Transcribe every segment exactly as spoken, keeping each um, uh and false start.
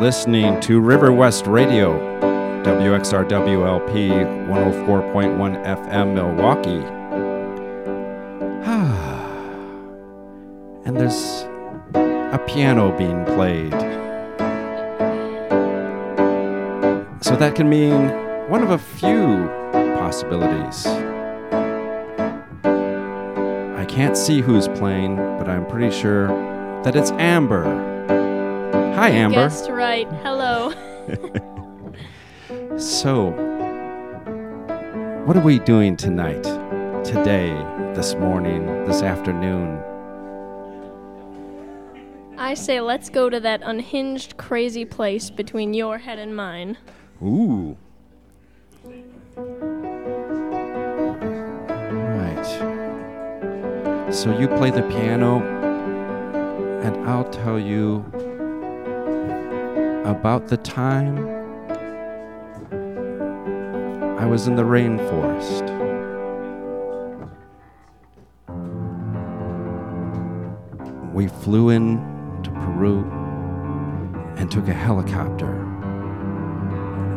listening to River West Radio, W X R W L P one oh four point one F M Milwaukee. And there's a piano being played. So that can mean one of a few possibilities. I can't see who's playing, but I'm pretty sure that it's Amber. Hi, Amber. Guessed right. Hello. So, what are we doing tonight, today, this morning, this afternoon? I say let's go to that unhinged, crazy place between your head and mine. Ooh. Right. So you play the piano, and I'll tell you about the time I was in the rainforest. We flew in to Peru and took a helicopter,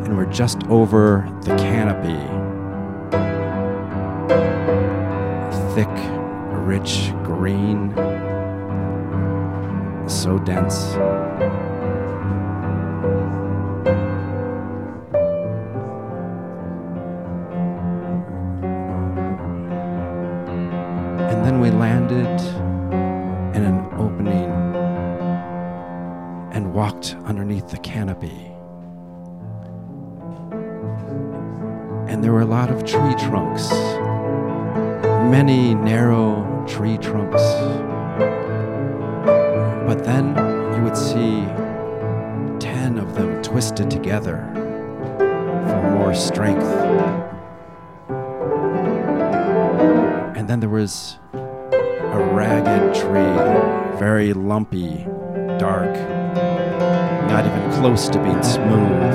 and we're just over the canopy. Thick, rich green, so dense. And then we landed in an opening and walked underneath the canopy. And there were a lot of tree trunks, many narrow tree trunks. But then you would see ten of them twisted together for more strength. And then there was a ragged tree, very lumpy, dark, not even close to being smooth.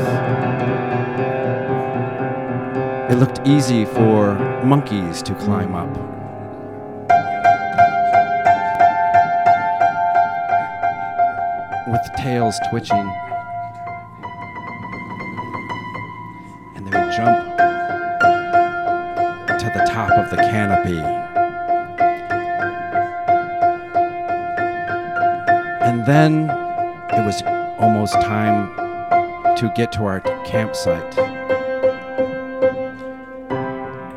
It looked easy for monkeys to climb up. With tails twitching. And they would jump to the top of the canopy. And then it was almost time to get to our campsite.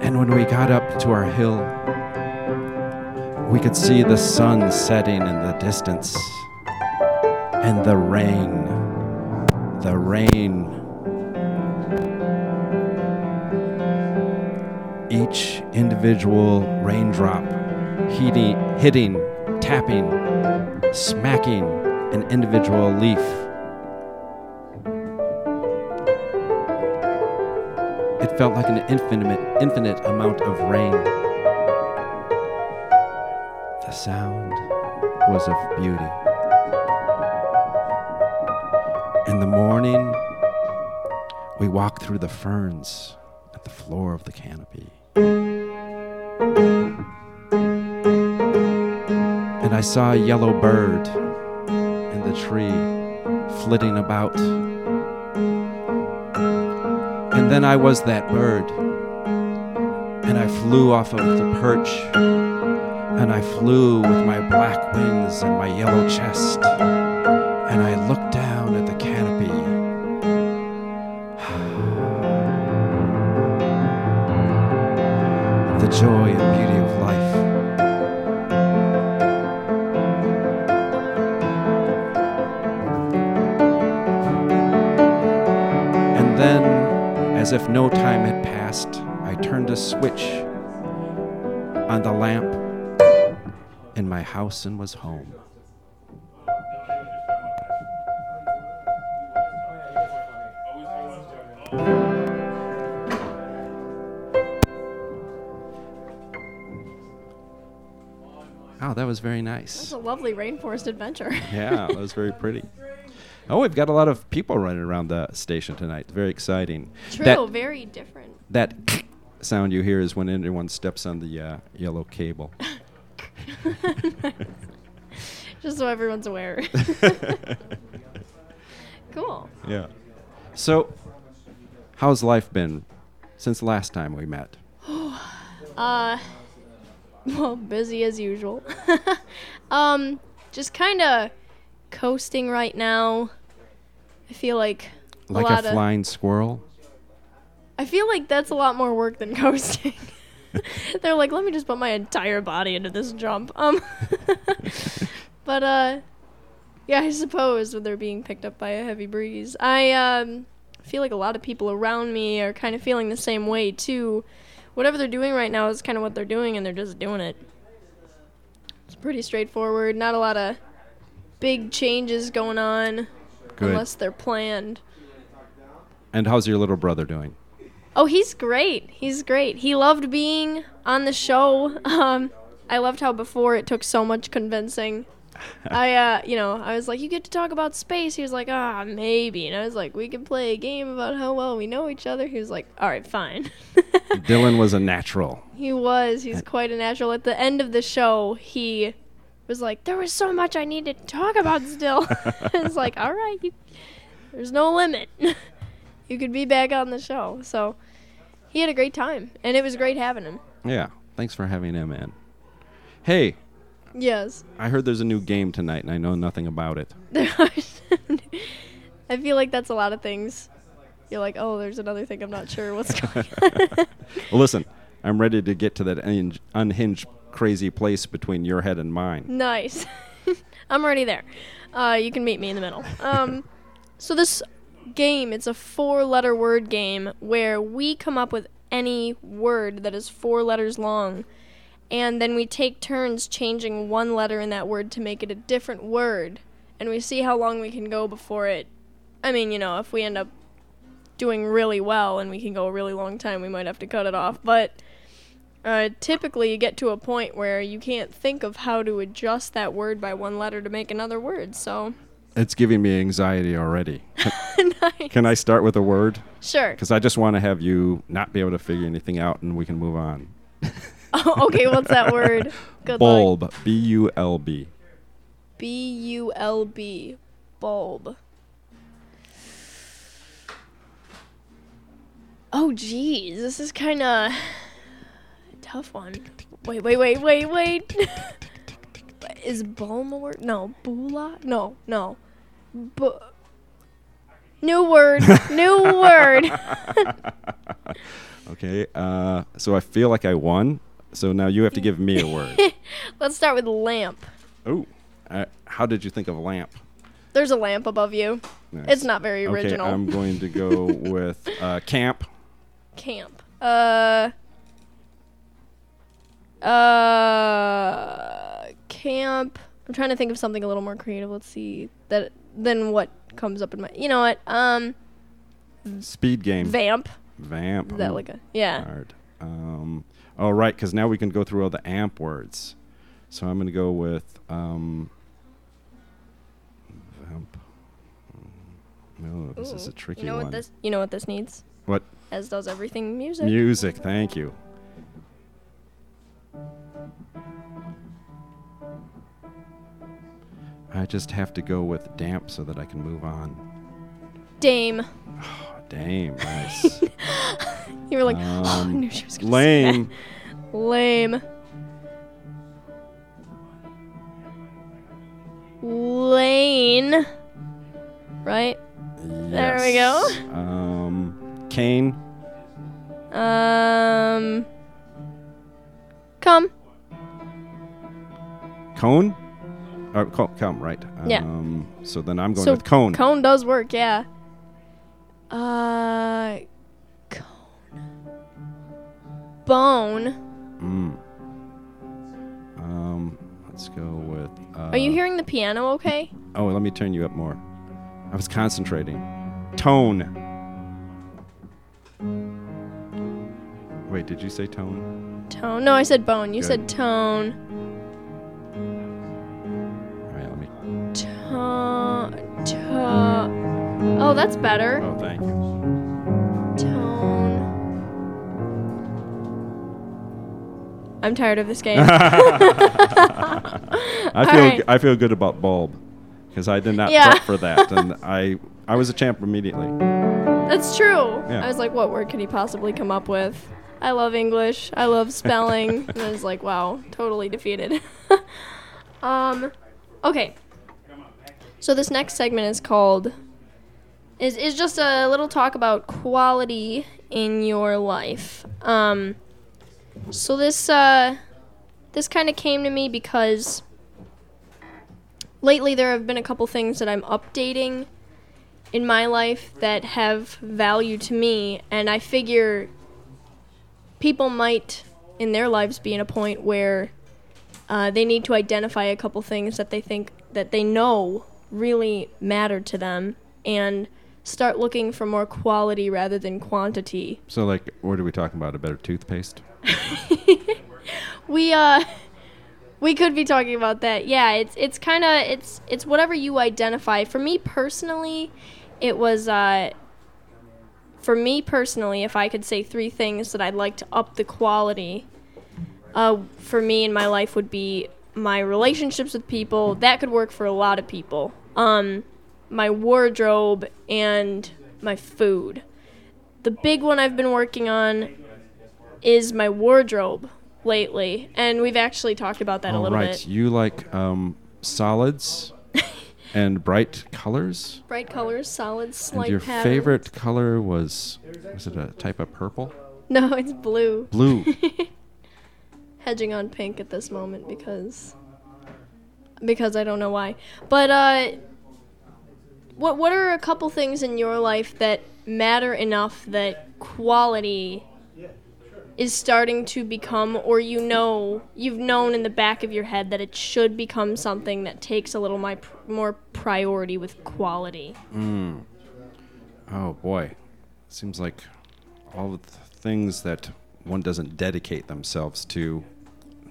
And when we got up to our hill, we could see the sun setting in the distance. And the rain, the rain. Each individual raindrop hitting, hitting, tapping, smacking an individual leaf. It felt like an infinite, infinite amount of rain. The sound was of beauty. In the morning, we walked through the ferns at the floor of the canopy. And I saw a yellow bird in the tree flitting about. And then I was that bird. And I flew off of the perch. And I flew with my black wings and my yellow chest. And I looked down at the canopy. The joy and beauty of life. As if no time had passed, I turned a switch on the lamp in my house and was home. Oh, that was very nice. That was a lovely rainforest adventure. Yeah, that was very pretty. Oh, we've got a lot of people running around the station tonight. Very exciting. True, that, very different. That sound you hear is when anyone steps on the uh, yellow cable. Just so everyone's aware. Cool. Yeah. So, how's life been since last time we met? uh, well, busy as usual. um, just kind of coasting right now. I feel like a like lot a flying of, squirrel. I feel like that's a lot more work than coasting. They're like, let me just put my entire body into this jump. Um, but uh, yeah, I suppose with they're being picked up by a heavy breeze, I um feel like a lot of people around me are kind of feeling the same way too. Whatever they're doing right now is kind of what they're doing, and they're just doing it. It's pretty straightforward. Not a lot of big changes going on. Good. Unless they're planned. And how's your little brother doing? Oh, he's great. He's great. He loved being on the show. Um, I loved how before it took so much convincing. I, uh, you know, I was like, you get to talk about space. He was like, ah, maybe. And I was like, we can play a game about how well we know each other. He was like, all right, fine. Dylan was a natural. He was. He's quite a natural. At the end of the show, he was like, there was so much I needed to talk about still. I was like, all right, you, there's no limit. You could be back on the show. So he had a great time, and it was great having him. Yeah, thanks for having him, man. Hey. Yes. I heard there's a new game tonight, and I know nothing about it. I feel like that's a lot of things. You're like, oh, there's another thing. I'm not sure what's going on. Well, listen, I'm ready to get to that un- unhinged crazy place between your head and mine. Nice. I'm already there. Uh, you can meet me in the middle. Um, so this game, it's a four-letter word game where we come up with any word that is four letters long, and then we take turns changing one letter in that word to make it a different word, and we see how long we can go before it. I mean, you know, if we end up doing really well and we can go a really long time, we might have to cut it off, but Uh, typically, you get to a point where you can't think of how to adjust that word by one letter to make another word, so. It's giving me anxiety already. Nice. Can I start with a word? Sure. Because I just want to have you not be able to figure anything out, and we can move on. Oh, okay, what's that word? Good bulb. Luck. B U L B. B U L B. Bulb. Oh, geez. This is kind of tough one. Wait, wait, wait, wait, wait. Is bulb a word? No. Bula? No, no. Bu- New word. New word. Okay. Uh, so I feel like I won. So now you have to give me a word. Let's start with lamp. Oh. Uh, how did you think of lamp? There's a lamp above you. Nice. It's not very original. Okay, I'm going to go with uh, camp. Camp. Uh... Uh, camp. I'm trying to think of something a little more creative. Let's see that. Then what comes up in my? You know what? Um, speed game. Vamp. Vamp. Is that like a yeah? Hard. Um. All right, because now we can go through all the amp words. So I'm gonna go with um. Vamp. No, this Ooh. is a tricky you know one. What this, you know what this needs? What? As does everything. Music. Music. Thank you. I just have to go with damp so that I can move on. Dame. Oh, dame. Nice. You were like, um, oh, I knew she was going to say that. Lame. Lame. Lane. Right? Yes. There we go. Um, cane. Um, come. Cone? Uh, come, right. Yeah. Um, so then I'm going so with cone. Cone does work, yeah. Uh, cone. Bone. Mm. Um, let's go with... Uh, Are you hearing the piano okay? Oh, let me turn you up more. I was concentrating. Tone. Wait, did you say tone? Tone? No, I said bone. You Good. said tone. Uh, ta- oh, that's better. Oh, thank you. Tone. I'm tired of this game. I feel right. I feel good about bulb because I did not yeah. prep for that, and I I was a champ immediately. That's true. Yeah. I was like, what word could he possibly come up with? I love English. I love spelling. And I was like, wow, totally defeated. um, okay. So this next segment is called, is is just a little talk about quality in your life. Um, so this uh, this kind of came to me because lately there have been a couple things that I'm updating in my life that have value to me, and I figure people might in their lives be in a point where uh, they need to identify a couple things that they think that they know really matter to them and start looking for more quality rather than quantity. So like, what are we talking about? A better toothpaste? we uh we could be talking about that. Yeah, it's it's kind of it's it's whatever you identify. For me personally, it was uh For me personally, if I could say three things that I'd like to up the quality uh, for me in my life would be my relationships with people. That could work for a lot of people. Um, my wardrobe and my food. The big one I've been working on is my wardrobe lately, and we've actually talked about that All a little right. bit. You like um, solids and bright colors. Bright colors, solid, slight patterns. And your patterns. Favorite color was, was it a type of purple? No, it's blue. Blue. Hedging on pink at this moment because because I don't know why. But uh, what what are a couple things in your life that matter enough that quality is starting to become, or you know, you've known in the back of your head that it should become something that takes a little my pr- more priority with quality? Mm. Oh boy. Seems like all the things that one doesn't dedicate themselves to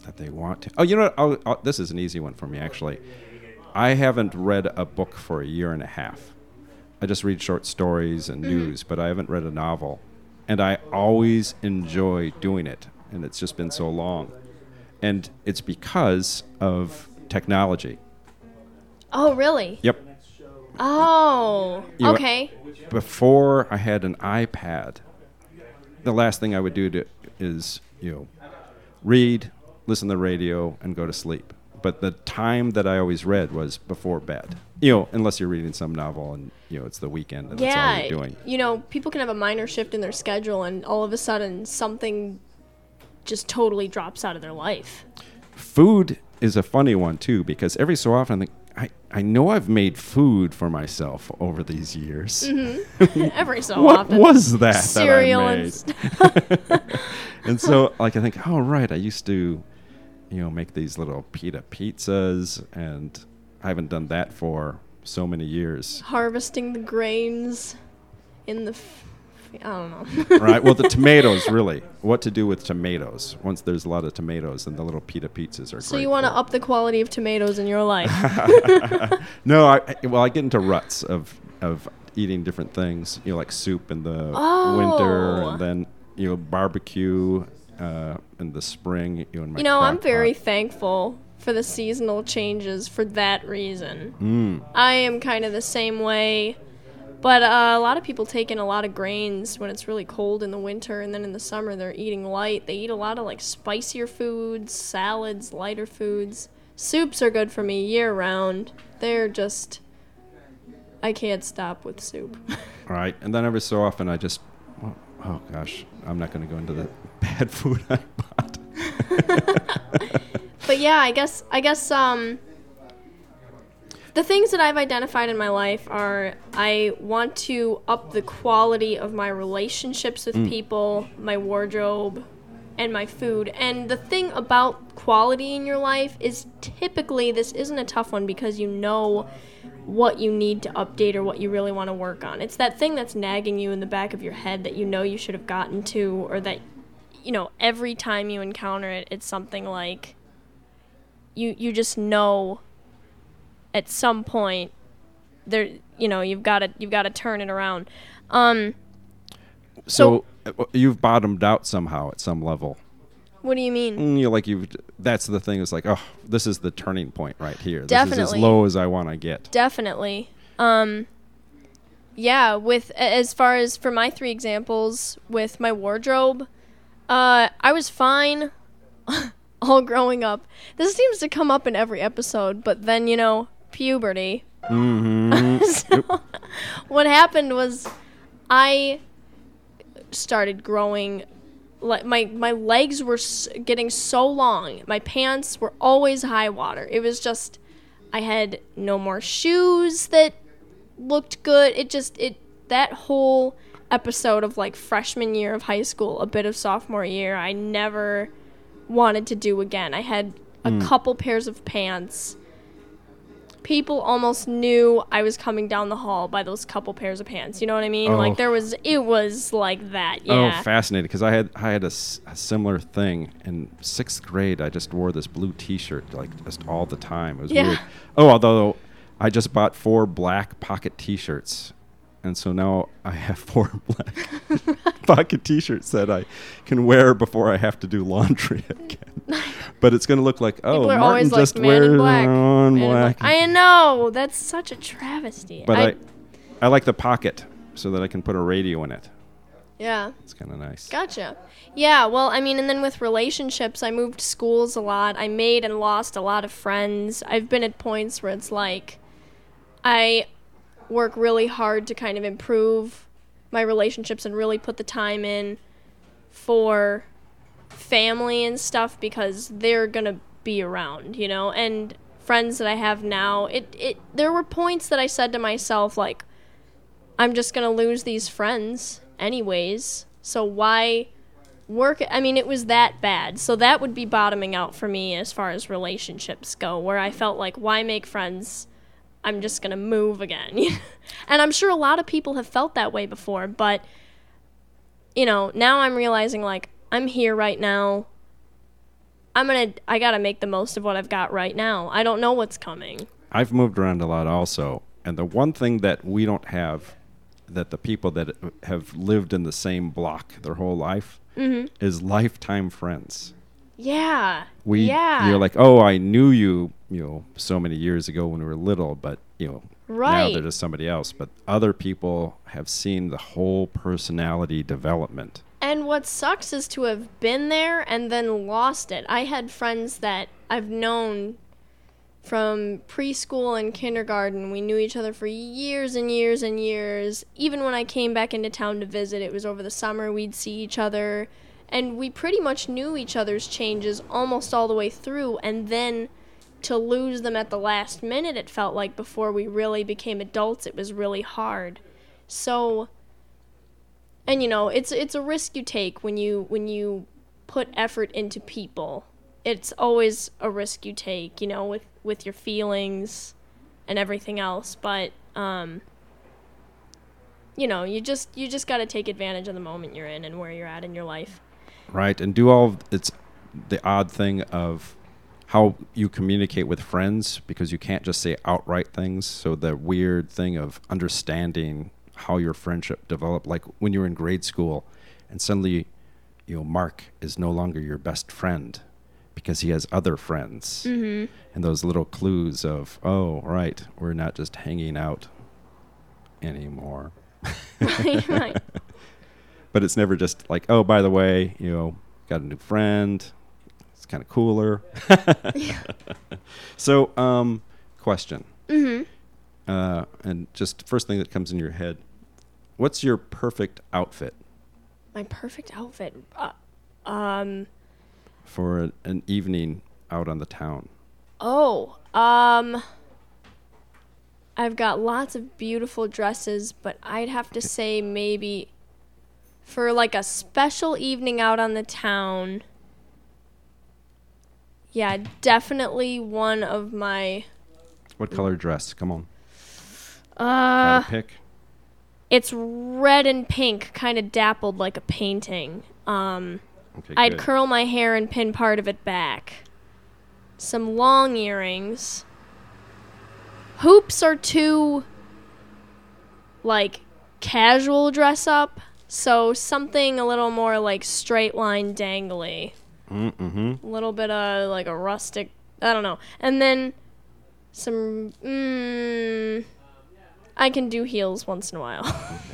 that they want to. Oh, you know what? I'll, I'll, this is an easy one for me, actually. I haven't read a book for a year and a half. I just read short stories and news, mm-hmm. but I haven't read a novel. And I always enjoy doing it, and it's just been so long. And it's because of technology. Oh, really? Yep. Oh, you okay. Know, before I had an iPad, the last thing I would do to, is, you know, read, listen to the radio, and go to sleep. But the time that I always read was before bed. You know, unless you're reading some novel and, you know, it's the weekend and yeah, that's all you're doing. You know, people can have a minor shift in their schedule and all of a sudden something just totally drops out of their life. Food is a funny one, too, because every so often I think, I, I know I've made food for myself over these years. Mm-hmm. Every so what often. What was that Cereal that I made? And stuff. And so, like, I think, oh, right, I used to... you know, make these little pita pizzas, and I haven't done that for so many years. Harvesting the grains in the, f- I don't know. Right, well, the tomatoes, really. What to do with tomatoes. Once there's a lot of tomatoes, and the little pita pizzas are so great. So you want to up the quality of tomatoes in your life. No, I, well, I get into ruts of, of eating different things, you know, like soup in the oh. winter, and then, you know, barbecue, Uh, in the spring. You, and my you know, I'm very pot. thankful for the seasonal changes for that reason. Mm. I am kind of the same way, but uh, a lot of people take in a lot of grains when it's really cold in the winter, and then in the summer they're eating light. They eat a lot of like spicier foods, salads, lighter foods. Soups are good for me year round. They're just, I can't stop with soup. All right, and then every so often I just, well, oh gosh, I'm not going to go into the bad food I bought. But yeah, I guess I guess um, the things that I've identified in my life are I want to up the quality of my relationships with mm. people, my wardrobe, and my food. And the thing about quality in your life is typically this isn't a tough one because you know what you need to update or what you really want to work on. It's that thing that's nagging you in the back of your head that you know you should have gotten to, or that, you know, every time you encounter it, it's something like you you just know at some point there, you know, you've got to you've got to turn it around. Um, so, so you've bottomed out somehow at some level. What do you mean? You like you. That's the thing. It's like, oh, this is the turning point right here. Definitely. This is as low as I want to get. Definitely. Um, yeah, with as far as for my three examples with my wardrobe, uh, I was fine all growing up. This seems to come up in every episode, but then, you know, puberty. Mm-hmm. So yep. What happened was I started growing. Like my my legs were getting so long. My pants were always high water. It was just, I had no more shoes that looked good. It just it that whole episode of like freshman year of high school, a bit of sophomore year, I never wanted to do again. I had a mm. couple pairs of pants. People almost knew I was coming down the hall by those couple pairs of pants. You know what I mean? Oh. Like there was, it was like that. Yeah. Oh, fascinating. Because I had I had a, s- a similar thing in sixth grade. I just wore this blue T-shirt like just all the time. It was yeah. weird. Oh, although I just bought four black pocket T-shirts, and so now I have four black pocket T-shirts that I can wear before I have to do laundry again. But it's going to look like, oh, Martin just like, wears black. on black. black. I know. That's such a travesty. But I, I I like the pocket so that I can put a radio in it. Yeah. It's kind of nice. Gotcha. Yeah, well, I mean, and then with relationships, I moved schools a lot. I made and lost a lot of friends. I've been at points where it's like I work really hard to kind of improve my relationships and really put the time in for family and stuff because they're gonna be around, you know, and friends that I have now, it, it there were points that I said to myself, like, I'm just gonna lose these friends anyways, so why work? I mean, it was that bad. So that would be bottoming out for me as far as relationships go, where I felt like, why make friends? I'm just gonna move again. And I'm sure a lot of people have felt that way before, but, you know, now I'm realizing, like, I'm here right now. I'm gonna, I gotta make the most of what I've got right now. I don't know what's coming. I've moved around a lot also. And the one thing that we don't have, that the people that have lived in the same block their whole life, mm-hmm. is lifetime friends. Yeah. We, yeah. You're like, oh, I knew you, you know, so many years ago when we were little, but, you know, right. Now they're just somebody else. But other people have seen the whole personality development. And what sucks is to have been there and then lost it. I had friends that I've known from preschool and kindergarten. We knew each other for years and years and years. Even when I came back into town to visit, it was over the summer, we'd see each other. And we pretty much knew each other's changes almost all the way through. And then to lose them at the last minute, it felt like, before we really became adults, it was really hard. So... And, you know, it's it's a risk you take when you when you put effort into people. It's always a risk you take, you know, with, with your feelings and everything else. But, um, you know, you just you just got to take advantage of the moment you're in and where you're at in your life. Right. And do all of, it's the odd thing of how you communicate with friends, because you can't just say outright things. So the weird thing of understanding how your friendship developed, like when you were in grade school and suddenly, you know, Mark is no longer your best friend because he has other friends, mm-hmm. and those little clues of, oh, right, we're not just hanging out anymore. Right, right. But it's never just like, oh, by the way, you know, got a new friend, it's kind of cooler. Yeah. So um question, mm-hmm. Uh, and just first thing that comes in your head, what's your perfect outfit? My perfect outfit? Uh, um, For a, an evening out on the town. Oh, um, I've got lots of beautiful dresses, but I'd have to say maybe for like a special evening out on the town, yeah, definitely one of my... What color dress? Come on. Uh, pick. It's red and pink, kind of dappled like a painting. Um, okay, I'd good. curl my hair and pin part of it back. Some long earrings. Hoops are too, like, casual dress up, so something a little more like straight line dangly. Mm-hmm. A little bit of like a rustic, I don't know. And then some, mm, I can do heels once in a while.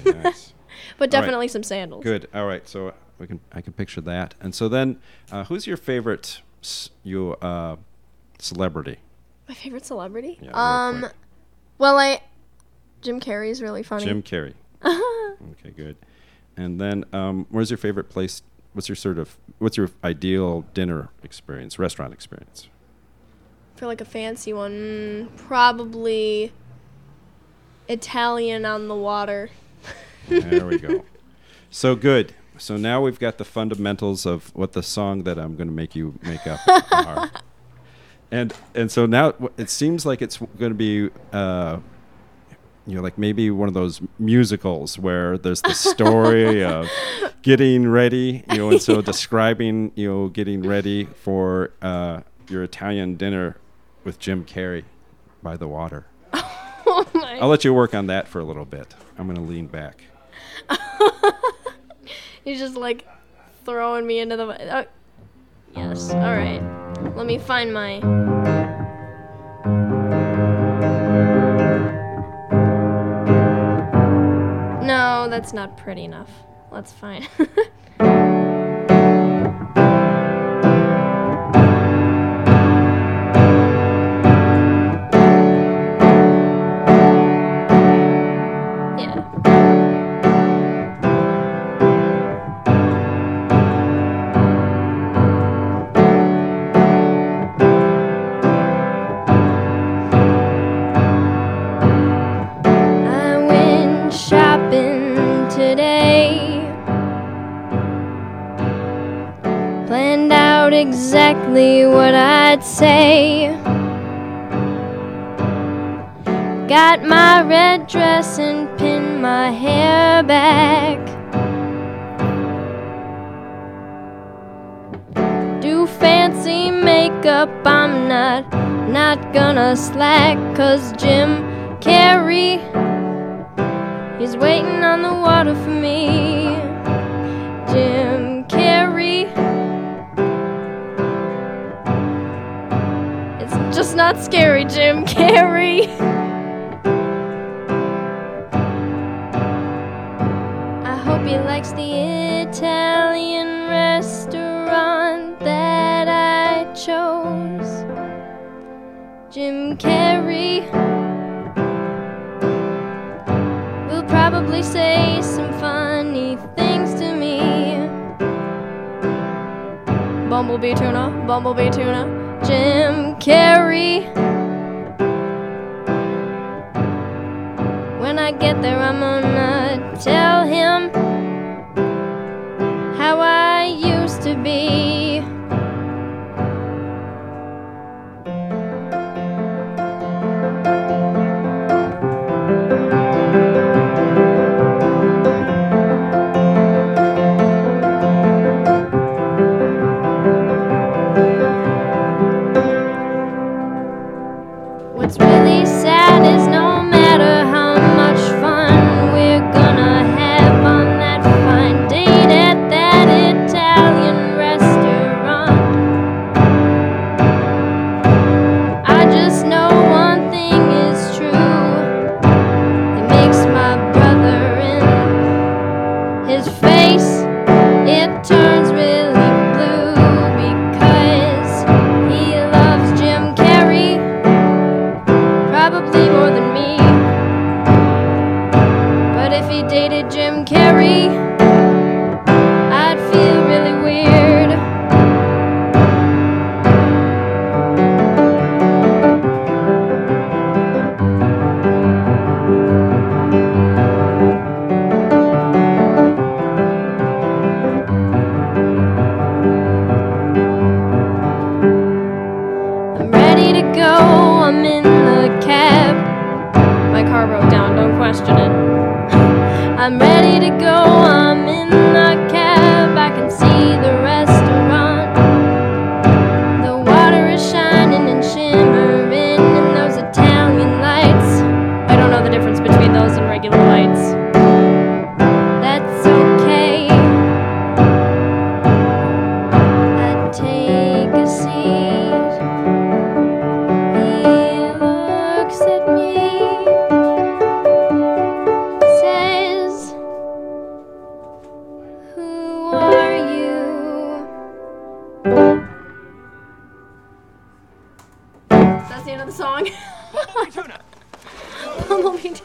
Okay, nice. But definitely right. Some sandals. Good. All right. So we can I can picture that. And so then, uh, who's your favorite you uh, celebrity? My favorite celebrity? Yeah, um, well, I Jim Carrey is really funny. Jim Carrey. Okay, good. And then, um, where's your favorite place? What's your sort of what's your ideal dinner experience, restaurant experience? For like a fancy one, probably Italian on the water. There we go. So good. So now we've got the fundamentals of what the song that I'm going to make you make up are. And and so now it seems like it's going to be, uh, you know, like maybe one of those musicals where there's the story of getting ready, you know, and so yeah. describing, you know, getting ready for uh, your Italian dinner with Jim Carrey by the water. Oh my. I'll let you work on that for a little bit. I'm going to lean back. You're just like throwing me into the... Uh, yes, all right. Let me find my... No, that's not pretty enough. That's fine. Exactly what I'd say. Got my red dress and pinned my hair back. Do fancy makeup, I'm not, not gonna slack. 'Cause Jim Carrey, he's waiting on the water for me. Jim Carrey. Just not scary, Jim Carrey. I hope he likes the Italian restaurant that I chose. Jim Carrey will probably say some funny things to me. Bumblebee tuna, bumblebee tuna. Jim Carrey. When I get there, I'm gonna tell him how I used to be.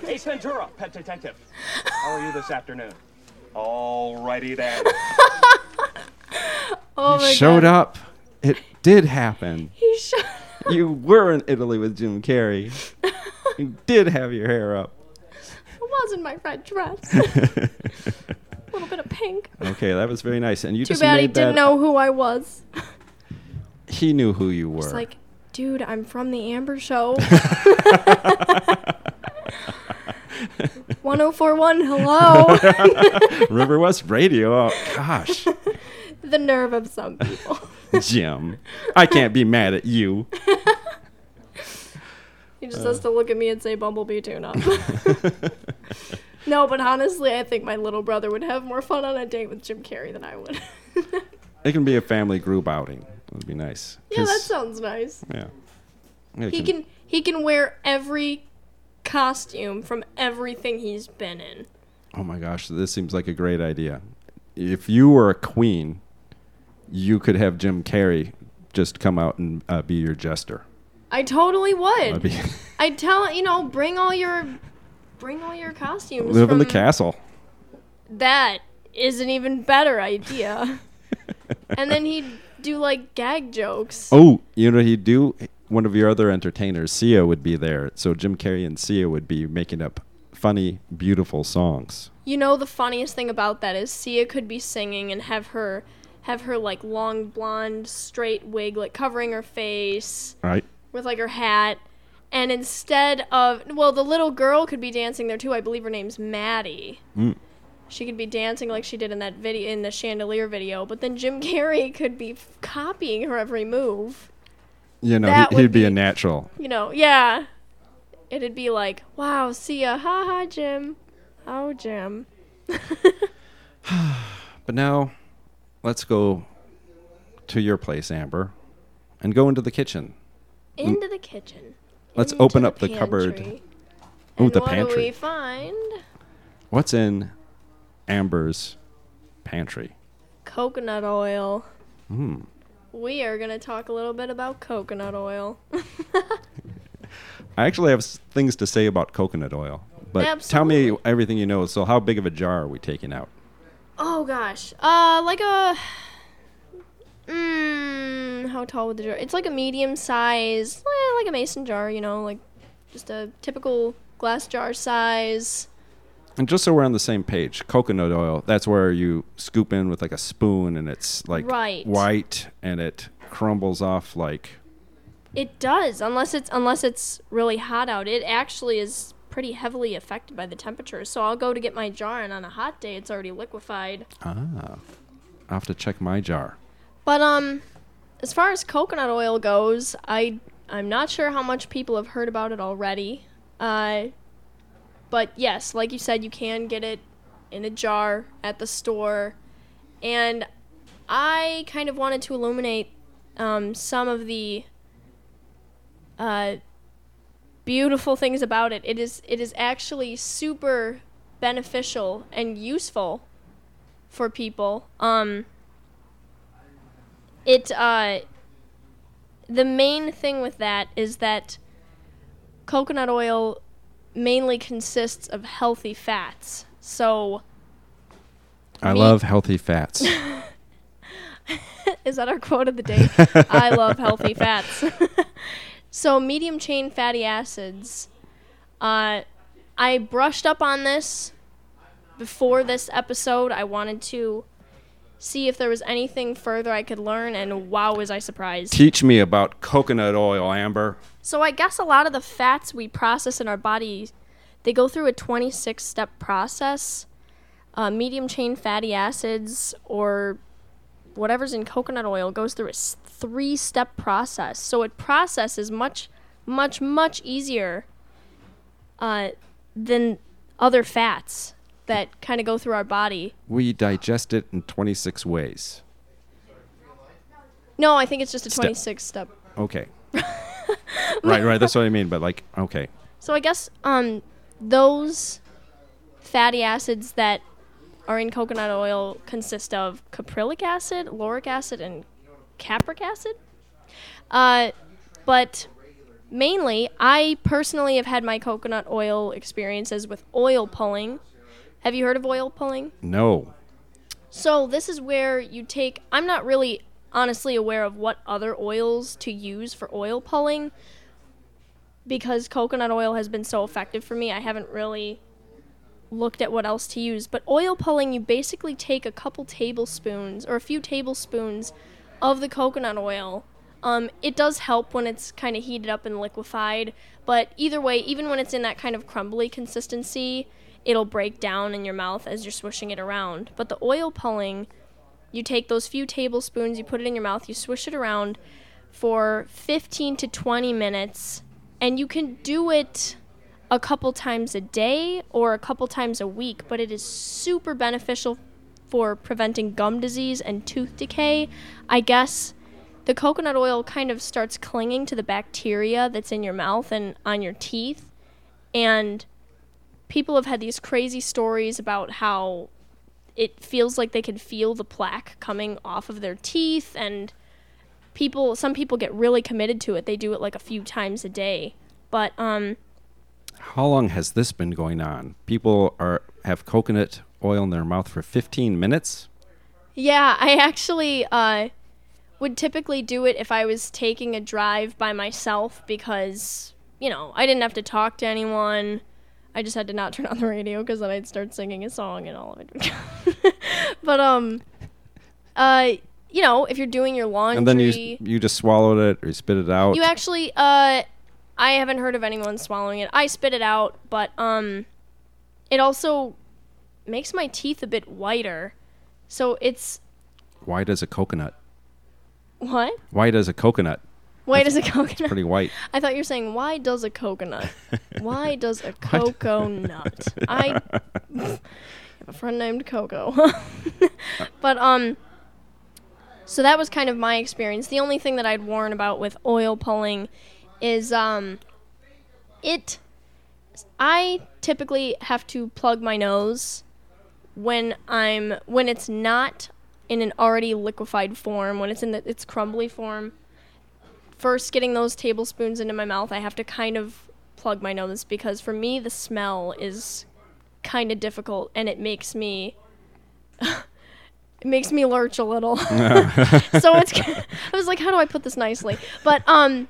Ace Ventura, Pet Detective. How are you this afternoon? All righty then. Oh, you showed God. Up. It did happen. He showed up. You were in Italy with Jim Carrey. You did have your hair up. I was in my red dress. A little bit of pink. Okay, that was very nice. And you Too just bad made he didn't that know up. Who I was. He knew who you were. It's like, dude, I'm from the Amber Show. one oh four point one, hello. River West Radio. Oh, gosh. The nerve of some people. Jim, I can't be mad at you. He just uh. has to look at me and say, Bumblebee, tune up. No, but honestly, I think my little brother would have more fun on a date with Jim Carrey than I would. It can be a family group outing. It would be nice. Yeah, that sounds nice. Yeah. It he can, can he can wear every costume from everything he's been in. Oh my gosh, this seems like a great idea. If you were a queen, you could have Jim Carrey just come out and uh, be your jester. I totally would. Be I'd tell you know, bring all your, bring all your costumes. Live in the castle. That is an even better idea. And then he'd do like gag jokes. Oh, you know he'd do. One of your other entertainers, Sia, would be there. So Jim Carrey and Sia would be making up funny, beautiful songs. You know, the funniest thing about that is Sia could be singing and have her, have her like long blonde straight wig like covering her face, right? With like her hat, and instead of well, the little girl could be dancing there too. I believe her name's Maddie. Mm. She could be dancing like she did in that video, in the chandelier video. But then Jim Carrey could be f- copying her every move. You know, he, he'd be, be a natural. You know, yeah. It'd be like, wow, see ya. Ha ha, Jim. Oh, Jim. But now, let's go to your place, Amber, and go into the kitchen. Into the kitchen. Let's into open the up the cupboard. Oh, the what pantry. What do we find? What's in Amber's pantry? Coconut oil. Hmm. We are going to talk a little bit about coconut oil. I actually have s- things to say about coconut oil, but Absolutely. Tell me everything you know. So how big of a jar are we taking out? Oh, gosh. Uh, like a... Mm, how tall would the jar... It's like a medium size, eh, like a mason jar, you know, like just a typical glass jar size. And just so we're on the same page, coconut oil, that's where you scoop in with like a spoon and it's like right. white and it crumbles off like... It does, unless it's unless it's really hot out. It actually is pretty heavily affected by the temperature. So I'll go to get my jar and on a hot day it's already liquefied. Ah, I'll have to check my jar. But um, as far as coconut oil goes, I, I'm not sure how much people have heard about it already. Uh... But yes, like you said, you can get it in a jar at the store. And I kind of wanted to illuminate um, some of the uh, beautiful things about it. It is it is actually super beneficial and useful for people. Um, it uh, the main thing with that is that coconut oil mainly consists of healthy fats. So I meat. love healthy fats. Is that our quote of the day? I love healthy fats. So medium chain fatty acids. Uh, I brushed up on this before this episode. I wanted to see if there was anything further I could learn, and wow, was I surprised. Teach me about coconut oil, Amber. So I guess a lot of the fats we process in our body, they go through a twenty-six step process. Uh, medium-chain fatty acids or whatever's in coconut oil goes through a three step process. So it processes much, much, much easier uh, than other fats that kind of go through our body. We digest it in twenty-six ways. No, I think it's just a twenty-six step. Okay. Right, right. That's what I mean. But like, okay. So I guess um, those fatty acids that are in coconut oil consist of caprylic acid, lauric acid, and capric acid. Uh, but mainly, I personally have had my coconut oil experiences with oil pulling. Have you heard of oil pulling? No. So this is where you take, I'm not really honestly aware of what other oils to use for oil pulling, because coconut oil has been so effective for me, I haven't really looked at what else to use. But oil pulling, you basically take a couple tablespoons or a few tablespoons of the coconut oil. Um, it does help when it's kind of heated up and liquefied, but either way, even when it's in that kind of crumbly consistency, it'll break down in your mouth as you're swishing it around. But the oil pulling, you take those few tablespoons, you put it in your mouth, you swish it around for fifteen to twenty minutes, and you can do it a couple times a day or a couple times a week, but it is super beneficial for preventing gum disease and tooth decay. I guess the coconut oil kind of starts clinging to the bacteria that's in your mouth and on your teeth, and people have had these crazy stories about how it feels like they can feel the plaque coming off of their teeth, and people, some people get really committed to it. They do it like a few times a day, but um how long has this been going on? People are have coconut oil in their mouth for fifteen minutes? Yeah, I actually uh, would typically do it if I was taking a drive by myself because, you know, I didn't have to talk to anyone. I just had to not turn on the radio because then I'd start singing a song and all of it. But, um, uh, you know, if you're doing your laundry. And then you, you just swallowed it or you spit it out. You actually... uh. I haven't heard of anyone swallowing it. I spit it out, but um, it also makes my teeth a bit whiter. So it's... White as a coconut. What? White as a coconut. White that's, as a coconut. It's pretty white. I thought you were saying, why does a coconut? Why does a cocoa nut? I have a friend named Coco. But, um, so that was kind of my experience. The only thing that I'd warn about with oil pulling is um it I typically have to plug my nose when I'm when it's not in an already liquefied form, when it's in the, its crumbly form. First, getting those tablespoons into my mouth, I have to kind of plug my nose because for me the smell is kind of difficult and it makes me it makes me lurch a little. So it's I was like, how do I put this nicely? But um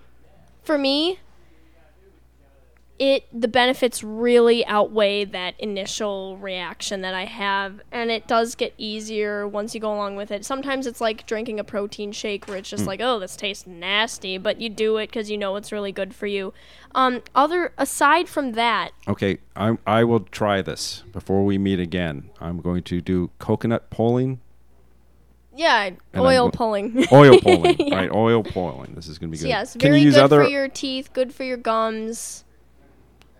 for me, it the benefits really outweigh that initial reaction that I have, and it does get easier once you go along with it. Sometimes it's like drinking a protein shake where it's just mm. like, oh, this tastes nasty, but you do it because you know it's really good for you. Um, other aside from that... Okay, I I will try this before we meet again. I'm going to do coconut pulling. Yeah, and oil go- pulling. Oil pulling, yeah. Right, oil pulling. This is going to be good. So yes, Can very good other- for your teeth, good for your gums.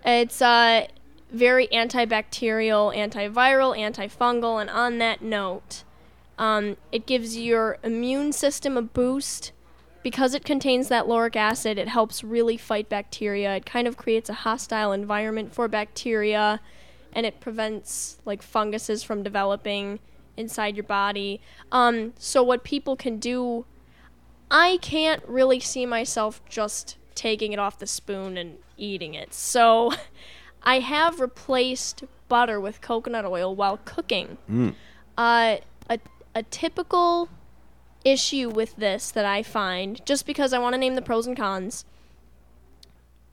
It's uh, very antibacterial, antiviral, antifungal, and on that note, um, it gives your immune system a boost. Because it contains that lauric acid, it helps really fight bacteria. It kind of creates a hostile environment for bacteria, and it prevents like funguses from developing inside your body. Um, so what people can do, I can't really see myself just taking it off the spoon and eating it. So I have replaced butter with coconut oil while cooking. Mm. Uh, a, a typical issue with this that I find, just because I want to name the pros and cons,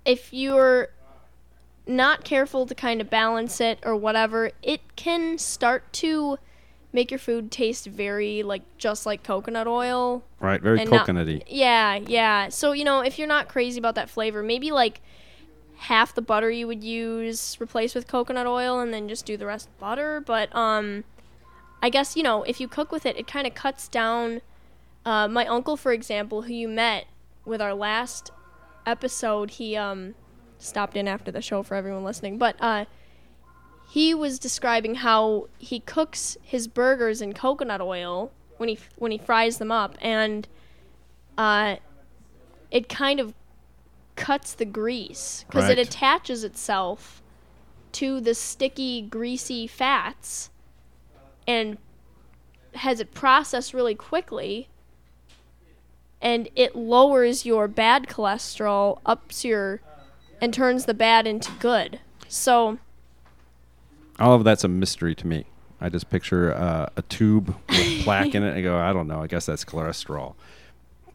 if you're not careful to kind of balance it or whatever, it can start to make your food taste very, like, just like coconut oil. Right, very coconutty. Not, yeah, yeah. So, you know, if you're not crazy about that flavor, maybe, like, half the butter you would use, replace with coconut oil, and then just do the rest butter. But um, I guess, you know, if you cook with it, it kind of cuts down. Uh, my uncle, for example, who you met with our last episode, he um stopped in after the show for everyone listening. But, uh... he was describing how he cooks his burgers in coconut oil when he when he fries them up, and uh, it kind of cuts the grease because right. It attaches itself to the sticky, greasy fats and has it processed really quickly. and it lowers your bad cholesterol, ups your, and turns the bad into good. So all of that's a mystery to me. I just picture uh, a tube with plaque in it and I go, I don't know, I guess that's cholesterol.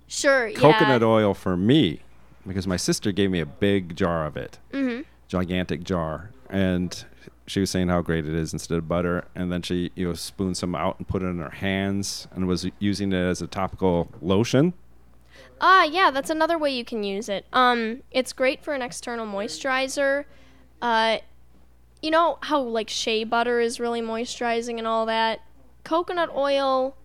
Sure, Coconut yeah. Coconut oil for me, because my sister gave me a big jar of it, mm-hmm. gigantic jar, and she was saying how great it is instead of butter, and then she you know, spooned some out and put it in her hands and was using it as a topical lotion. Ah, uh, yeah, that's another way you can use it. Um, it's great for an external moisturizer. Uh, you know how like shea butter is really moisturizing and all that? Coconut oil,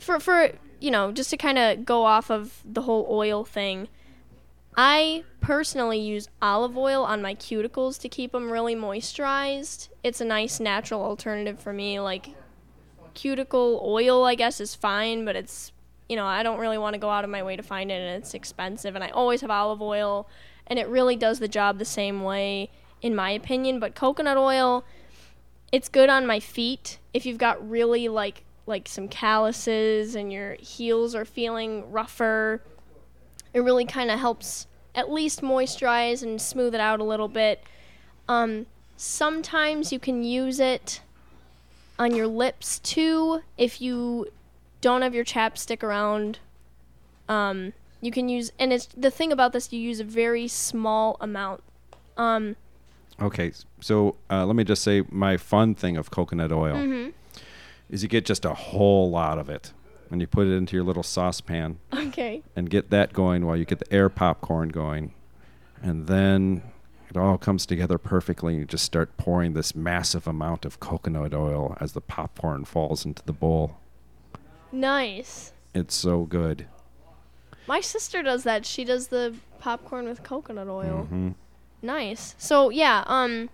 for, for you know, just to kind of go off of the whole oil thing, I personally use olive oil on my cuticles to keep them really moisturized. It's a nice natural alternative for me. Like, cuticle oil, I guess, is fine, but it's, you know, I don't really want to go out of my way to find it, and it's expensive, and I always have olive oil, and it really does the job the same way, in my opinion. But coconut oil, it's good on my feet. If you've got really, like, like some calluses and your heels are feeling rougher, it really kind of helps at least moisturize and smooth it out a little bit. Um, sometimes you can use it on your lips too. If you don't have your chapstick around, um, you can use, and it's the thing about this, you use a very small amount. Um, okay, so uh, let me just say my fun thing of coconut oil mm-hmm. is you get just a whole lot of it. And you put it into your little saucepan. Okay. And get that going while you get the air popcorn going. And then it all comes together perfectly. You just start pouring this massive amount of coconut oil as the popcorn falls into the bowl. Nice. It's so good. My sister does that. She does the popcorn with coconut oil. Mm-hmm. Nice. So, yeah, um...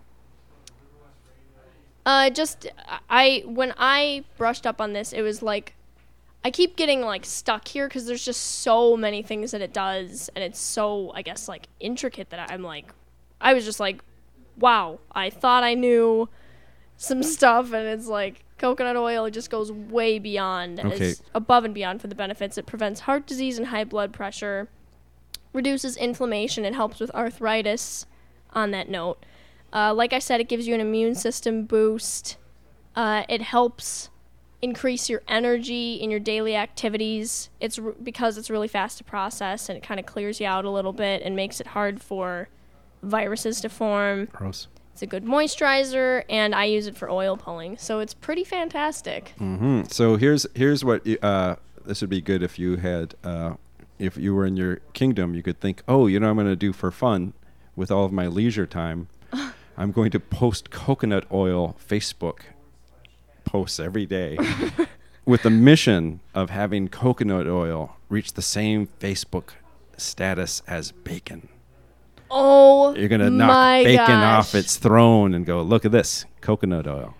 Uh, just, I, when I brushed up on this, it was like, I keep getting, like, stuck here because there's just so many things that it does, and it's so, I guess, like, intricate that I'm, like, I was just, like, wow, I thought I knew some stuff, and it's, like, coconut oil, it just goes way beyond. Okay. It's above and beyond for the benefits. It prevents heart disease and high blood pressure, reduces inflammation, and helps with arthritis on that note. Uh, like I said, it gives you an immune system boost. Uh, it helps increase your energy in your daily activities. It's re- because it's really fast to process, and it kind of clears you out a little bit and makes it hard for viruses to form. Gross. It's a good moisturizer, and I use it for oil pulling, so it's pretty fantastic. Mm-hmm. So here's here's what uh, this would be good if you had uh, if you were in your kingdom. You could think, oh, you know, I'm going to do for fun with all of my leisure time. I'm going to post coconut oil Facebook posts every day with the mission of having coconut oil reach the same Facebook status as bacon. Oh, you're going to knock bacon gosh. off its throne and go, look at this, coconut oil.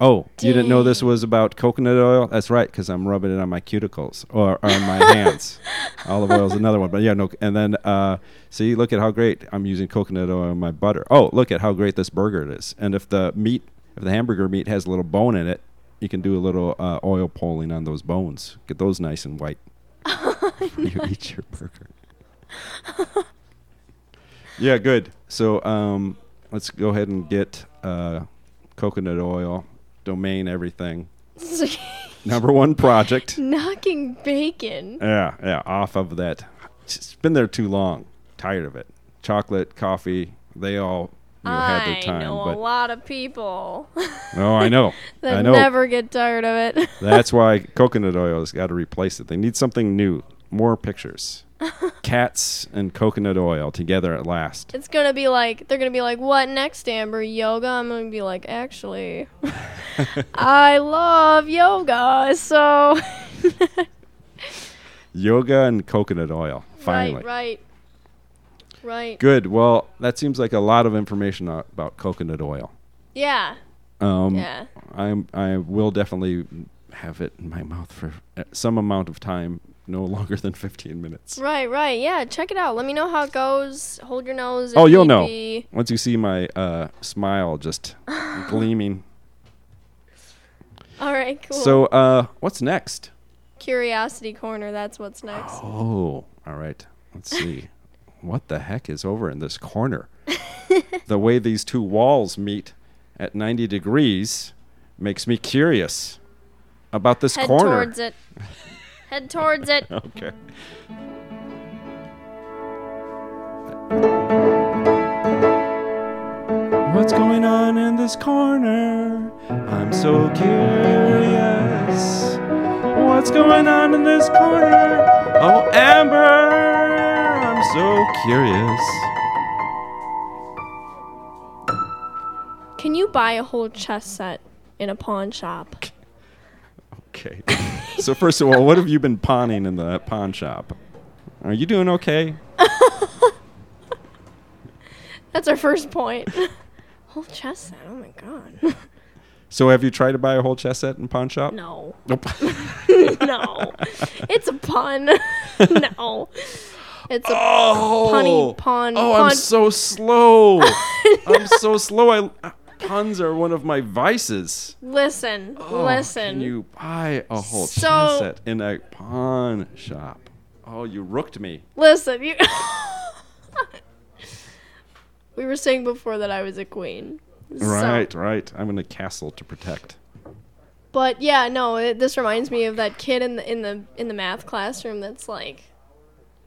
Oh, Dang. You didn't know this was about coconut oil? That's right, because I'm rubbing it on my cuticles or, or on my hands. Olive oil is another one. But yeah, no. And then, uh, see, look at how great I'm using coconut oil in my butter. Oh, look at how great this burger is. And if the meat If the hamburger meat has a little bone in it, you can do a little uh, oil pulling on those bones. Get those nice and white before you eat your burger. Yeah, good. So um, let's go ahead and get uh, coconut oil, domain everything. Number one project. Knocking bacon. Yeah, yeah, off of that. It's been there too long. Tired of it. Chocolate, coffee, they all... You know, I time, know a lot of people. Oh, I know. That I know. Never get tired of it. That's why coconut oil has got to replace it. They need something new. More pictures. Cats and coconut oil together at last. It's going to be like, they're going to be like, what next, Amber? Yoga? I'm going to be like, actually, I love yoga, so. Yoga and coconut oil, finally. Right, right. Right. Good. Well, that seems like a lot of information about coconut oil. Yeah. Um, yeah. I'm, I will definitely have it in my mouth for some amount of time, no longer than fifteen minutes. Right, right. Yeah, check it out. Let me know how it goes. Hold your nose. Oh, you'll know. Once you see my uh, smile just gleaming. All right, cool. So uh, what's next? Curiosity Corner. That's what's next. Oh, all right. Let's see. What the heck is over in this corner? The way these two walls meet at ninety degrees makes me curious about this Head corner. Head towards it. Head towards it. Okay. What's going on in this corner? I'm so curious. What's going on in this corner? Oh, Amber, I'm so curious. Can you buy a whole chess set in a pawn shop? Okay. So first of all, what have you been pawning in the pawn shop? Are you doing okay? That's our first point. Whole chess set, oh my god. So have you tried to buy a whole chess set in pawn shop? No. Nope. No. It's a pun. No. It's a oh, punny pawn. Oh, pawn. I'm so slow. No. I'm so slow. I, puns are one of my vices. Listen, oh, listen. Can you buy a whole so, chess set in a pawn shop? Oh, you rooked me. Listen, you... We were saying before that I was a queen. Right, so. right. I'm in a castle to protect. But yeah, no, it, this reminds me of that kid in the in the in the math classroom that's like,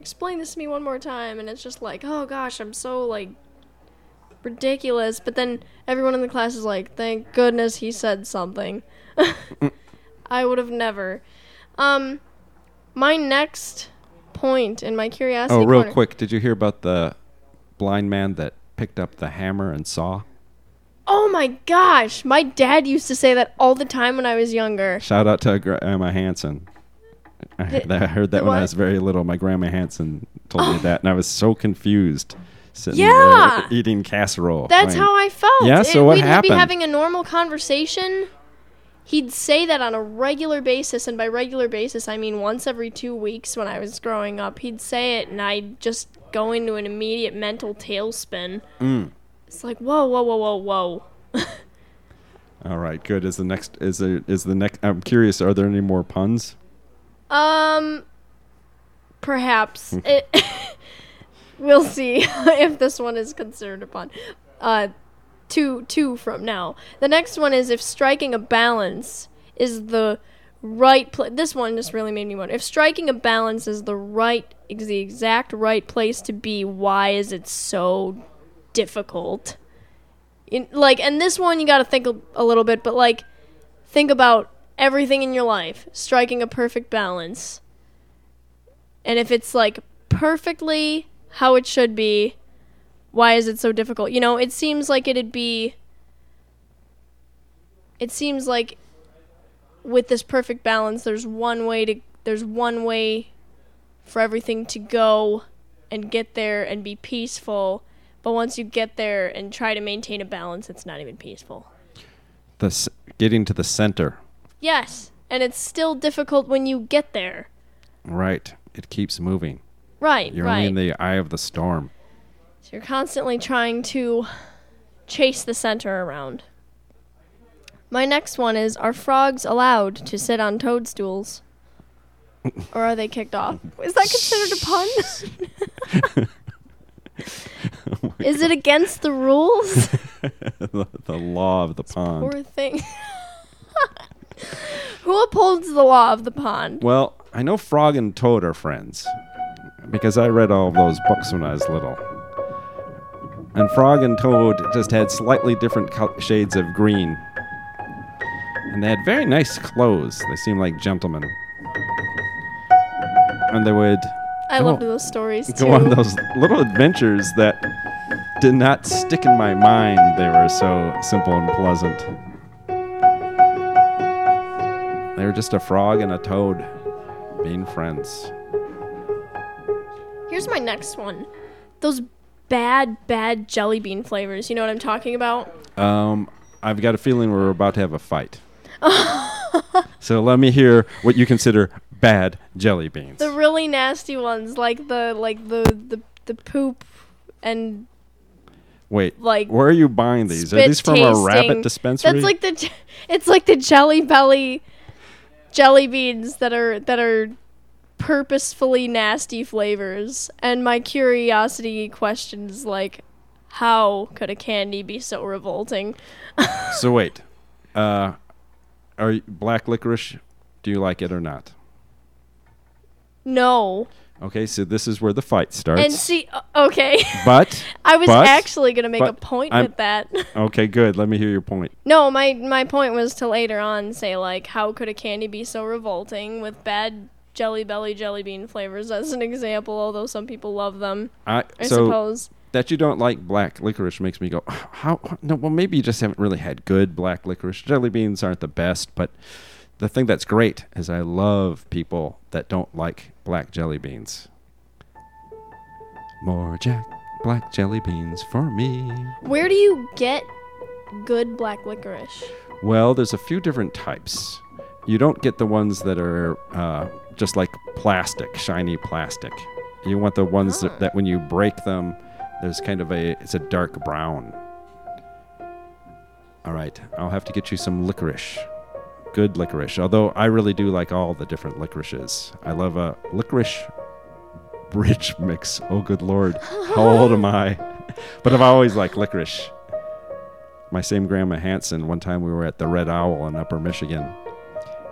explain this to me one more time, and it's just like, oh gosh, I'm so like ridiculous. But then everyone in the class is like, thank goodness he said something. I would have never. Um, my next point in my curiosity. Oh, real corner, quick, did you hear about the blind man that picked up the hammer and saw? Oh my gosh, my dad used to say that all the time when I was younger. Shout out to Grandma Hansen. I the, heard that, I heard that when what? I was very little. My Grandma Hansen told oh. me that, and I was so confused sitting yeah. there eating casserole. That's right. How I felt. Yeah, so it, what we'd happened? We'd be having a normal conversation. He'd say that on a regular basis, and by regular basis, I mean once every two weeks when I was growing up. He'd say it, and I'd just go into an immediate mental tailspin. Mm. It's like, whoa, whoa, whoa, whoa, whoa. All right, good. Is the next, is there, is the next, I'm curious, are there any more puns? Um, perhaps. it, we'll see if this one is considered a pun. Uh, two, two from now. The next one is if striking a balance is the right place. This one just really made me wonder. If striking a balance is the right, is the exact right place to be, why is it so difficult? In, like, and this one you got to think a, a little bit, but like, think about everything in your life, striking a perfect balance. And if it's like perfectly how it should be, why is it so difficult? You know, it seems like it'd be, it seems like with this perfect balance, there's one way to, there's one way for everything to go and get there and be peaceful. But once you get there and try to maintain a balance, it's not even peaceful. The s- getting to the center. Yes, and it's still difficult when you get there. Right, it keeps moving. Right, you're right. You're in the eye of the storm. So you're constantly trying to chase the center around. My next one is, are frogs allowed to sit on toadstools? Or are they kicked off? Is that considered a pun? Oh is God. It against the rules? the, the law of the this pond. Poor thing. Who upholds the law of the pond? Well, I know frog and toad are friends because I read all of those books when I was little. And frog and toad just had slightly different co- shades of green. And they had very nice clothes. They seemed like gentlemen. And they would... I loved those stories, too. Go on those little adventures that did not stick in my mind. They were so simple and pleasant. They were just a frog and a toad being friends. Here's my next one. Those bad, bad jelly bean flavors. You know what I'm talking about? Um, I've got a feeling we're about to have a fight. So let me hear what you consider bad jelly beans. The really nasty ones, like the like the the, the poop and wait, like where are you buying these? Are these from tasting. a rabbit dispensary? That's like the, it's like the Jelly Belly jelly beans that are that are purposefully nasty flavors, and my curiosity questions like, how could a candy be so revolting? So wait, uh, are you, black licorice? Do you like it or not? No. Okay, so this is where the fight starts. And see, okay. But I was but, actually going to make a point I'm, with that. Okay, good. Let me hear your point. No, my, my point was to later on say, like, how could a candy be so revolting with bad Jelly Belly jelly bean flavors as an example, although some people love them, I, I so suppose. That you don't like black licorice makes me go, how? No, well, maybe you just haven't really had good black licorice. Jelly beans aren't the best, but the thing that's great is I love people that don't like black jelly beans. More Jack black jelly beans for me. Where do you get good black licorice? Well, there's a few different types. You don't get the ones that are uh, just like plastic, shiny plastic. You want the ones oh. that, that when you break them, there's kind of a, it's a dark brown. All right, I'll have to get you some licorice. Good licorice, although I really do like all the different licorices. I love a licorice bridge mix. Oh, good Lord. How old am I? But I've always liked licorice. My same Grandma Hansen, one time we were at the Red Owl in Upper Michigan,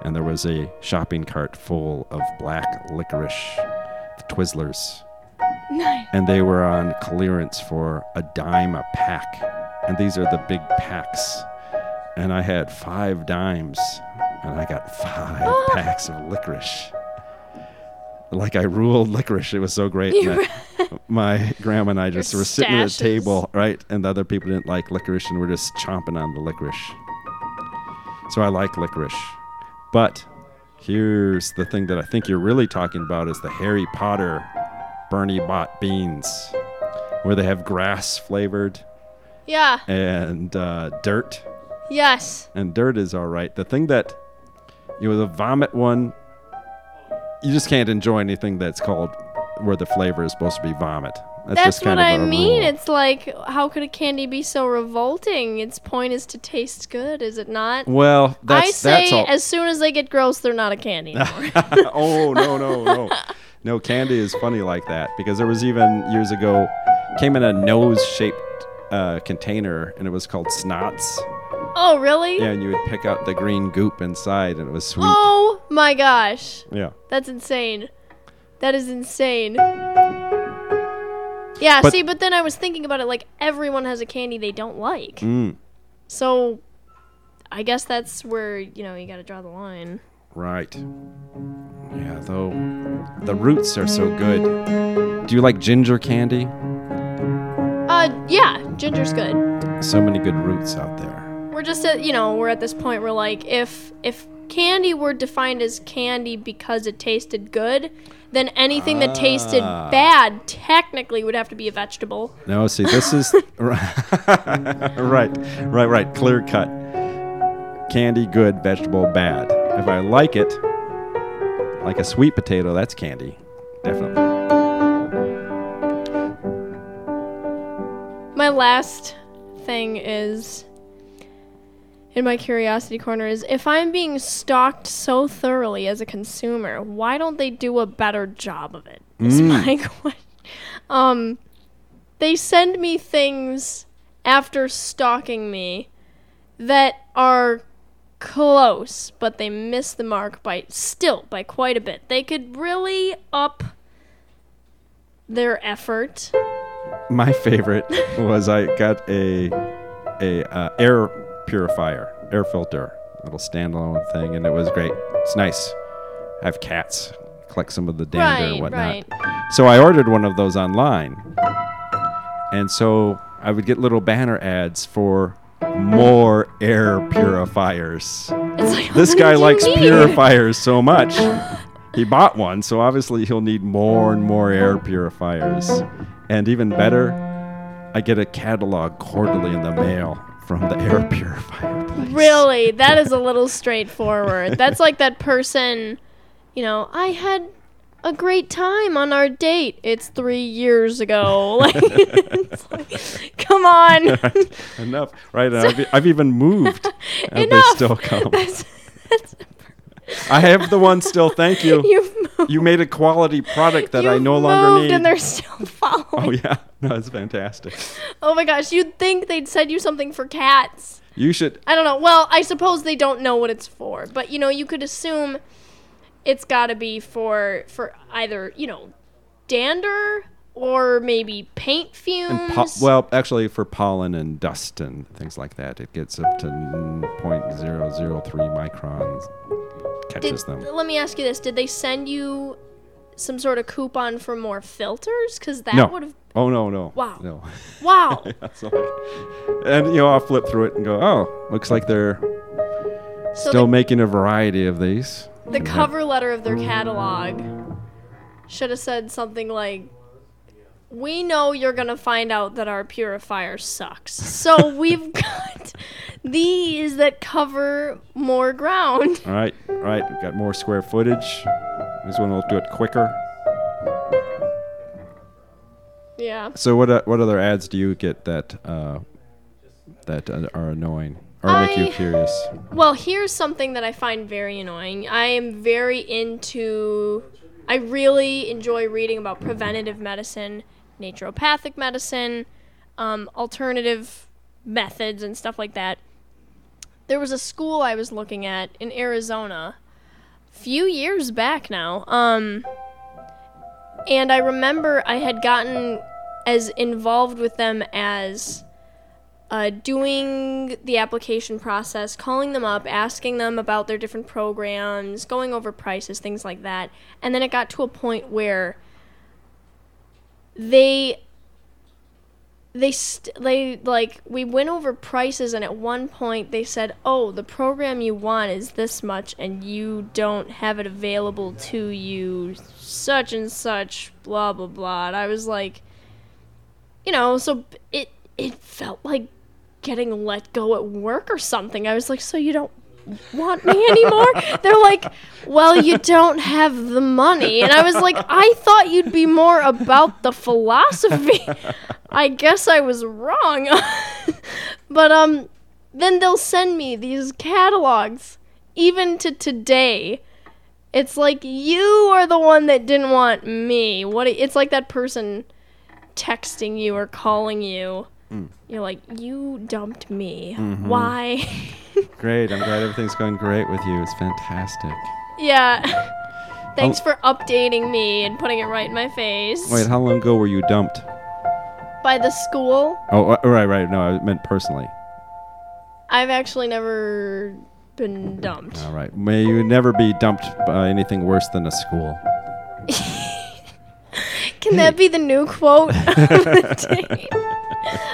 and there was a shopping cart full of black licorice, the Twizzlers. Nice. And they were on clearance for a dime a pack. And these are the big packs. And I had five dimes, and I got five oh. packs of licorice. Like I ruled licorice. It was so great. I, my grandma and I just Your were sitting stashes. At a table, right? And the other people didn't like licorice, and we're just chomping on the licorice. So I like licorice. But here's the thing that I think you're really talking about is the Harry Potter Bernie Bot beans, where they have grass flavored. Yeah. And uh, dirt. Yes. And dirt is all right. The thing that, you know, the vomit one, you just can't enjoy anything that's called where the flavor is supposed to be vomit. That's, that's just kind what of I mean. Rule. It's like, how could a candy be so revolting? Its point is to taste good, is it not? Well, that's I say that's all. As soon as they get gross, they're not a candy anymore. Oh, no, no, no. No, candy is funny like that because there was even years ago, came in a nose-shaped uh, container, and it was called Snots. Oh, really? Yeah, and you would pick out the green goop inside, and it was sweet. Oh, my gosh. Yeah. That's insane. That is insane. Yeah, but see, but then I was thinking about it, like, everyone has a candy they don't like. Mm. So, I guess that's where, you know, you got to draw the line. Right. Yeah, though, the roots are so good. Do you like ginger candy? Uh, yeah, ginger's good. So many good roots out there. We're just at, you know, we're at this point where, like, if if candy were defined as candy because it tasted good, then anything ah. that tasted bad technically would have to be a vegetable. No, see, this is... right, right, right, clear cut. Candy, good, vegetable, bad. If I like it, like a sweet potato, that's candy, definitely. My last thing is... in my curiosity corner is, if I'm being stalked so thoroughly as a consumer, why don't they do a better job of it? Is mm. my question. Um, they send me things after stalking me that are close, but they miss the mark by still by quite a bit. They could really up their effort. My favorite was I got a a uh, air. purifier, air filter, little standalone thing, and it was great. It's nice. I have cats, collect some of the dander right, and whatnot. Right. So I ordered one of those online, and so I would get little banner ads for more air purifiers. It's like, this guy likes need? purifiers so much. He bought one, so obviously he'll need more and more air purifiers. And even better, I get a catalog quarterly in the mail from the air purifier place. Really? That is a little straightforward. That's like that person, you know, I had a great time on our date. It's three years ago. Like, it's like, come on. Right. Enough. Right. So, I've, I've even moved. And enough. They still come. That's, that's, I have the one still. Thank you. You've moved. You made a quality product that You've I no longer need. And they're still following. Oh, yeah. No, it's fantastic. Oh, my gosh. You'd think they'd send you something for cats. You should. I don't know. Well, I suppose they don't know what it's for. But, you know, you could assume it's got to be for for either, you know, dander or maybe paint fumes. And po- well, actually, for pollen and dust and things like that, it gets up to zero point zero zero three microns. Catches Did, them. Let me ask you this. Did they send you some sort of coupon for more filters? Because that no. would have... Oh, no, no. Wow. No. Wow. Yeah, so I, and, you know, I'll flip through it and go, oh, looks like they're so still the, making a variety of these. The and cover have, letter of their catalog should have said something like, we know you're going to find out that our purifier sucks. So we've got these that cover more ground. All right. All right. We've got more square footage. This one will do it quicker. Yeah. So what uh, what other ads do you get that uh, that are annoying or I, make you curious? Well, here's something that I find very annoying. I am very into... I really enjoy reading about preventative medicine, naturopathic medicine, um, alternative methods and stuff like that. There was a school I was looking at in Arizona a few years back now, um, and I remember I had gotten as involved with them as uh, doing the application process, calling them up, asking them about their different programs, going over prices, things like that. And then it got to a point where they, they, st- they like, we went over prices, and at one point they said, oh, the program you want is this much, and you don't have it available to you, such and such, blah, blah, blah. And I was like, you know, so it, it felt like getting let go at work or something. I was like, so you don't want me anymore? They're like, well, you don't have the money. And I was like, I thought you'd be more about the philosophy. I guess I was wrong. But um, then they'll send me these catalogs, even to today. It's like, you are the one that didn't want me. What? It's like that person texting you or calling you. Mm. You're like, you dumped me. Mm-hmm. Why? Great. I'm glad everything's going great with you. It's fantastic. Yeah. Thanks I'll... for updating me and putting it right in my face. Wait, how long ago were you dumped? By the school. Oh, right, right. No, I meant personally. I've actually never been dumped. All right. May you never be dumped by anything worse than a school. Can that be the new quote of the day?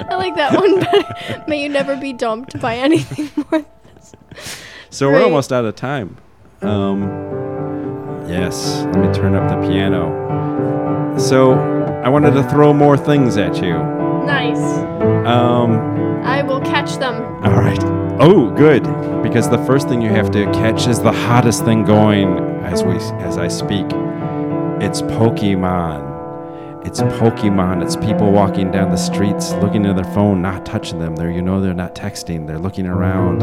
I like that one better. May you never be dumped by anything more than this. So Great. We're almost out of time. Um, yes, let me turn up the piano. So I wanted to throw more things at you. Nice. Um, I will catch them. All right. Oh, good. Because the first thing you have to catch is the hottest thing going as we as I speak. It's Pokemon. It's Pokemon. It's people walking down the streets, looking at their phone, not touching them. They're, you know, they're not texting. They're looking around,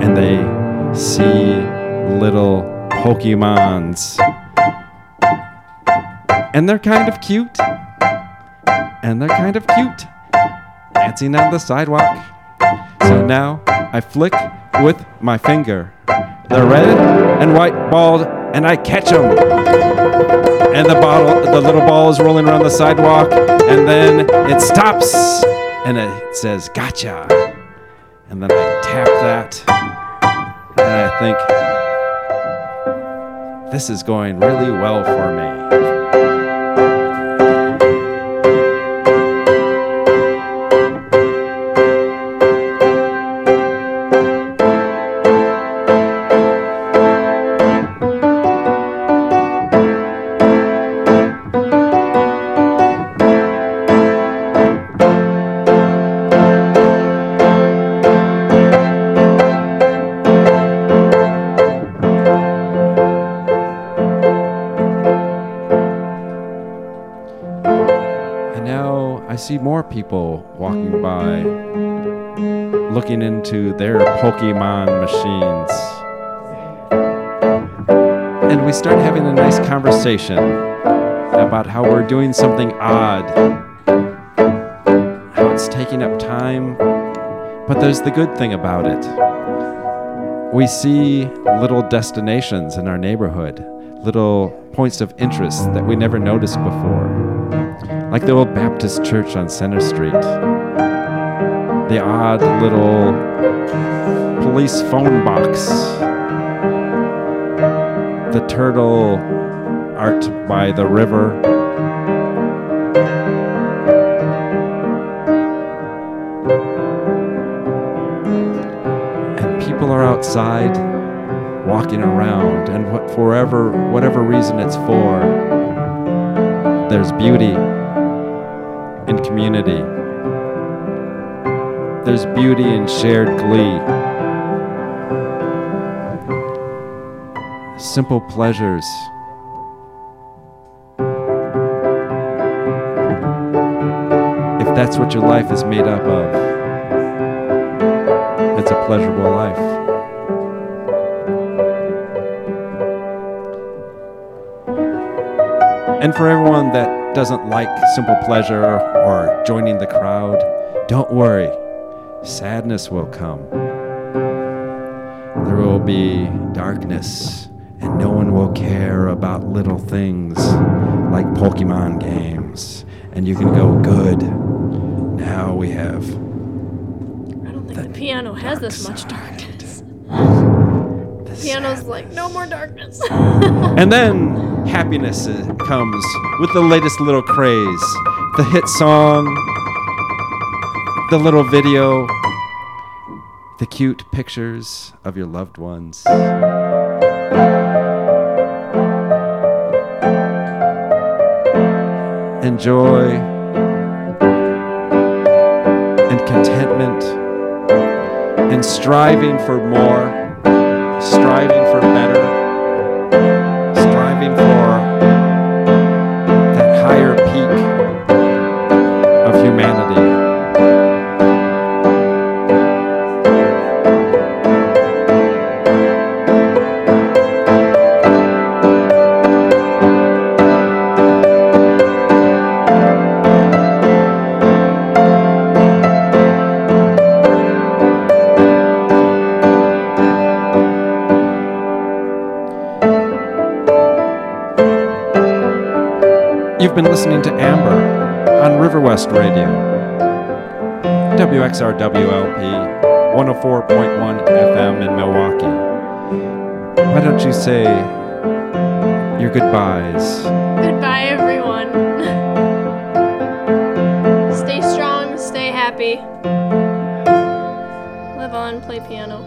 and they see little Pokemons, and they're kind of cute, and they're kind of cute, dancing on the sidewalk. So now I flick with my finger the red and white ball, and I catch them. And the bottle, the little ball is rolling around the sidewalk, and then it stops, and it says, gotcha. And then I tap that, and I think, this is going really well for people walking by, looking into their Pokemon machines. and we start having a nice conversation about how we're doing something odd, how it's taking up time, but there's the good thing about it. We see little destinations in our neighborhood, little points of interest that we never noticed before, like the old Baptist church on Center Street, the odd little police phone box, the turtle art by the river. And people are outside walking around, and what, forever, whatever reason it's for, there's beauty in community. There's beauty in shared glee. Simple pleasures. If that's what your life is made up of, it's a pleasurable life. And for everyone that doesn't like simple pleasure or joining the crowd, don't worry. Sadness will come. There will be darkness. And no one will care about little things like Pokémon games. And you can go, good, now we have... I don't think the, the piano has this much darkness. The piano's like, no more darkness. And then happiness comes with the latest little craze. The hit song, the little video, the cute pictures of your loved ones. And joy and contentment and striving for more, striving for better, striving for that higher peak of humanity. You've been listening to Amber on River West Radio, W X R W L P, one oh four point one F M in Milwaukee. Why don't you say your goodbyes? Goodbye, everyone. Stay strong, stay happy. Live on, play piano.